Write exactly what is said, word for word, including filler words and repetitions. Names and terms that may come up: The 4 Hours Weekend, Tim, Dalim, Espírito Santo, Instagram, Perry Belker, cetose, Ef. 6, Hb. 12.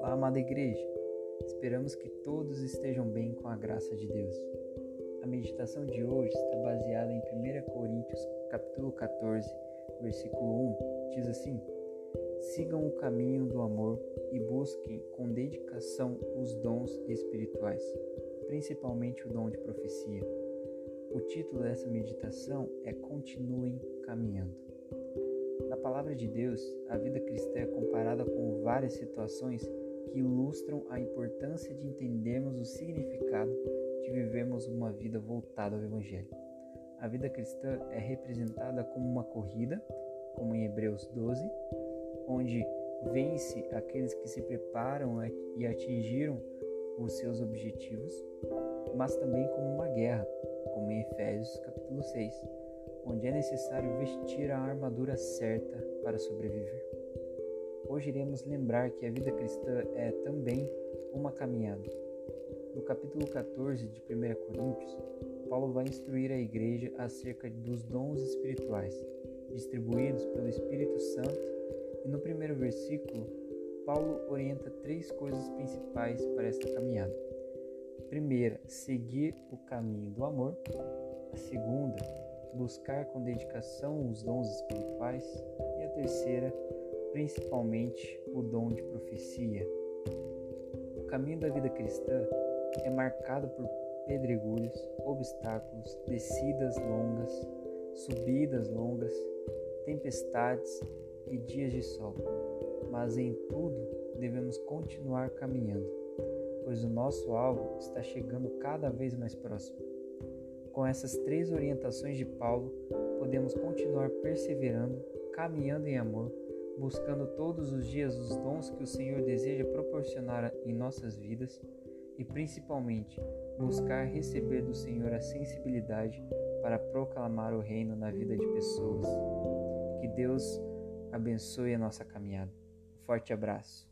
Olá, amada igreja, esperamos que todos estejam bem com a graça de Deus. A meditação de hoje está baseada em Primeira Coríntios capítulo catorze, versículo um, diz assim: sigam o caminho do amor e busquem com dedicação os dons espirituais, principalmente o dom de profecia. O título dessa meditação é Continuem Caminhando. Na palavra de Deus, a vida cristã é comparada com várias situações que ilustram a importância de entendermos o significado de vivermos uma vida voltada ao Evangelho. A vida cristã é representada como uma corrida, como em Hebreus doze, onde vence aqueles que se preparam e atingiram os seus objetivos, mas também como uma guerra, como em Efésios capítulo seis, onde é necessário vestir a armadura certa para sobreviver. Hoje iremos lembrar que a vida cristã é também uma caminhada. No capítulo catorze de Primeira Coríntios, Paulo vai instruir a igreja acerca dos dons espirituais, distribuídos pelo Espírito Santo, e no primeiro versículo, Paulo orienta três coisas principais para esta caminhada. A primeira, seguir o caminho do amor. A segunda, buscar com dedicação os dons espirituais. E a terceira, principalmente o dom de profecia. O caminho da vida cristã é marcado por pedregulhos, obstáculos, descidas longas, subidas longas, tempestades e dias de sol, mas em tudo devemos continuar caminhando, pois o nosso alvo está chegando cada vez mais próximo. Com essas três orientações de Paulo, podemos continuar perseverando, caminhando em amor, buscando todos os dias os dons que o Senhor deseja proporcionar em nossas vidas e, principalmente, buscar receber do Senhor a sensibilidade para proclamar o reino na vida de pessoas. Que Deus abençoe a nossa caminhada. Um forte abraço.